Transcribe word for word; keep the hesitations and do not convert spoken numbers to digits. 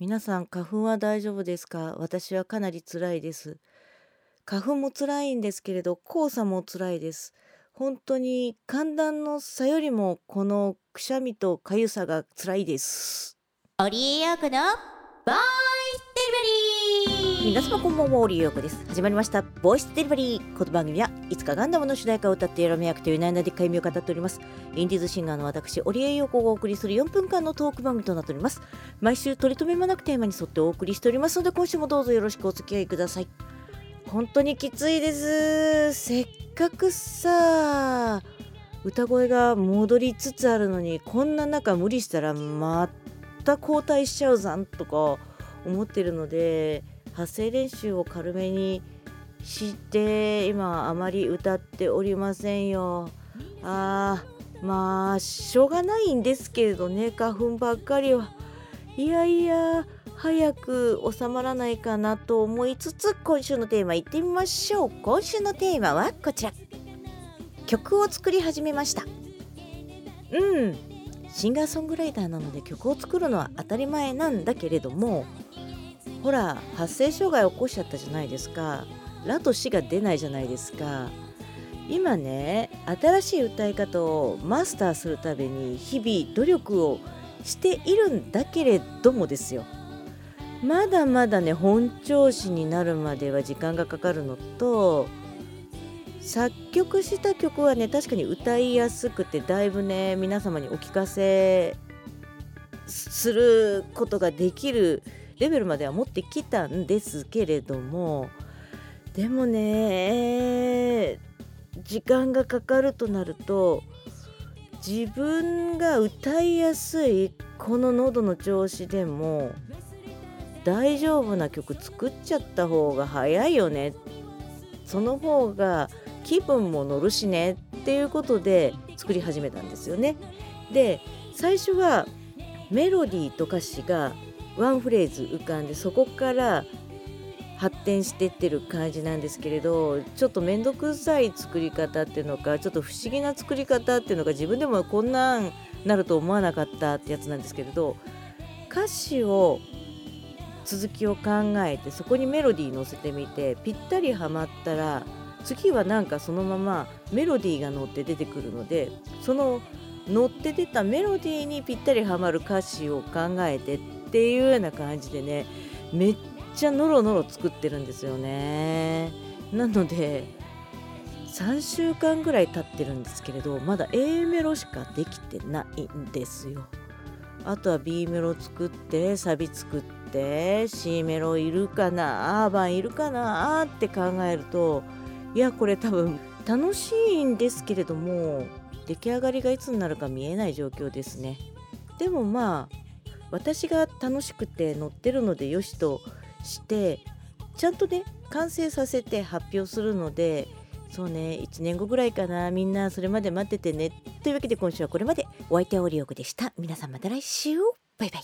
皆さん、花粉は大丈夫ですか？私はかなり辛いです。花粉も辛いんですけれど、黄砂も辛いです。本当に寒暖の差よりもこのくしゃみとかゆさが辛いです。オリエヨーコのボイスデリバリー。皆様こんばんは、オリエヨーコです。始まりましたボイスデリバリー。この番組はいつかガンダムの主題歌を歌ってやらめ役という内々で解明を語っております。インディーズシンガーの私オリエヨーコがお送りするよんぷんかんのトーク番組となっております。毎週取り留めもなくテーマに沿ってお送りしておりますので、今週もどうぞよろしくお付き合いください。本当にきついです。せっかくさ歌声が戻りつつあるのに、こんな中無理したらまた後退しちゃうざんとか思ってるので、発声練習を軽めにして今あまり歌っておりませんよ。あーまあしょうがないんですけれどね、花粉ばっかりは。いやいや早く収まらないかなと思いつつ、今週のテーマ行ってみましょう。今週のテーマはこちら。曲を作り始めました。うん、シンガーソングライターなので曲を作るのは当たり前なんだけれども、ほら発声障害を起こしちゃったじゃないですか。ラとシが出ないじゃないですか。今ね、新しい歌い方をマスターするために日々努力をしているんだけれどもですよ、まだまだね本調子になるまでは時間がかかるのと、作曲した曲はね確かに歌いやすくて、だいぶね皆様にお聞かせすることができるレベルまでは持ってきたんですけれども、でもね時間がかかるとなると、自分が歌いやすいこの喉の調子でも大丈夫な曲作っちゃった方が早いよね、その方が気分も乗るしねっていうことで作り始めたんですよね。で最初はメロディーと歌詞がワンフレーズ浮かんで、そこから発展してってる感じなんですけれど、ちょっとめんどくさい作り方っていうのか、ちょっと不思議な作り方っていうのか、自分でもこんなんなると思わなかったってやつなんですけれど、歌詞を続きを考えてそこにメロディー乗せてみて、ぴったりはまったら次はなんかそのままメロディーが乗って出てくるので、その乗って出たメロディーにぴったりはまる歌詞を考えてっていうような感じでね、めっちゃノロノロ作ってるんですよね。なのでさんしゅうかんぐらい経ってるんですけれど、まだ A メロしかできてないんですよ。あとは B メロ作ってサビ作って、 C メロいるかな、アーバンいるかなって考えると、いやこれ多分楽しいんですけれども、出来上がりがいつになるか見えない状況ですね。でもまあ私が楽しくて乗ってるのでよしとして、ちゃんとね完成させて発表するので、そうねいちねんごぐらいかな、みんなそれまで待っててね。というわけで今週はこれまで。お相手はオリオクでした。皆さんまた来週、バイバイ。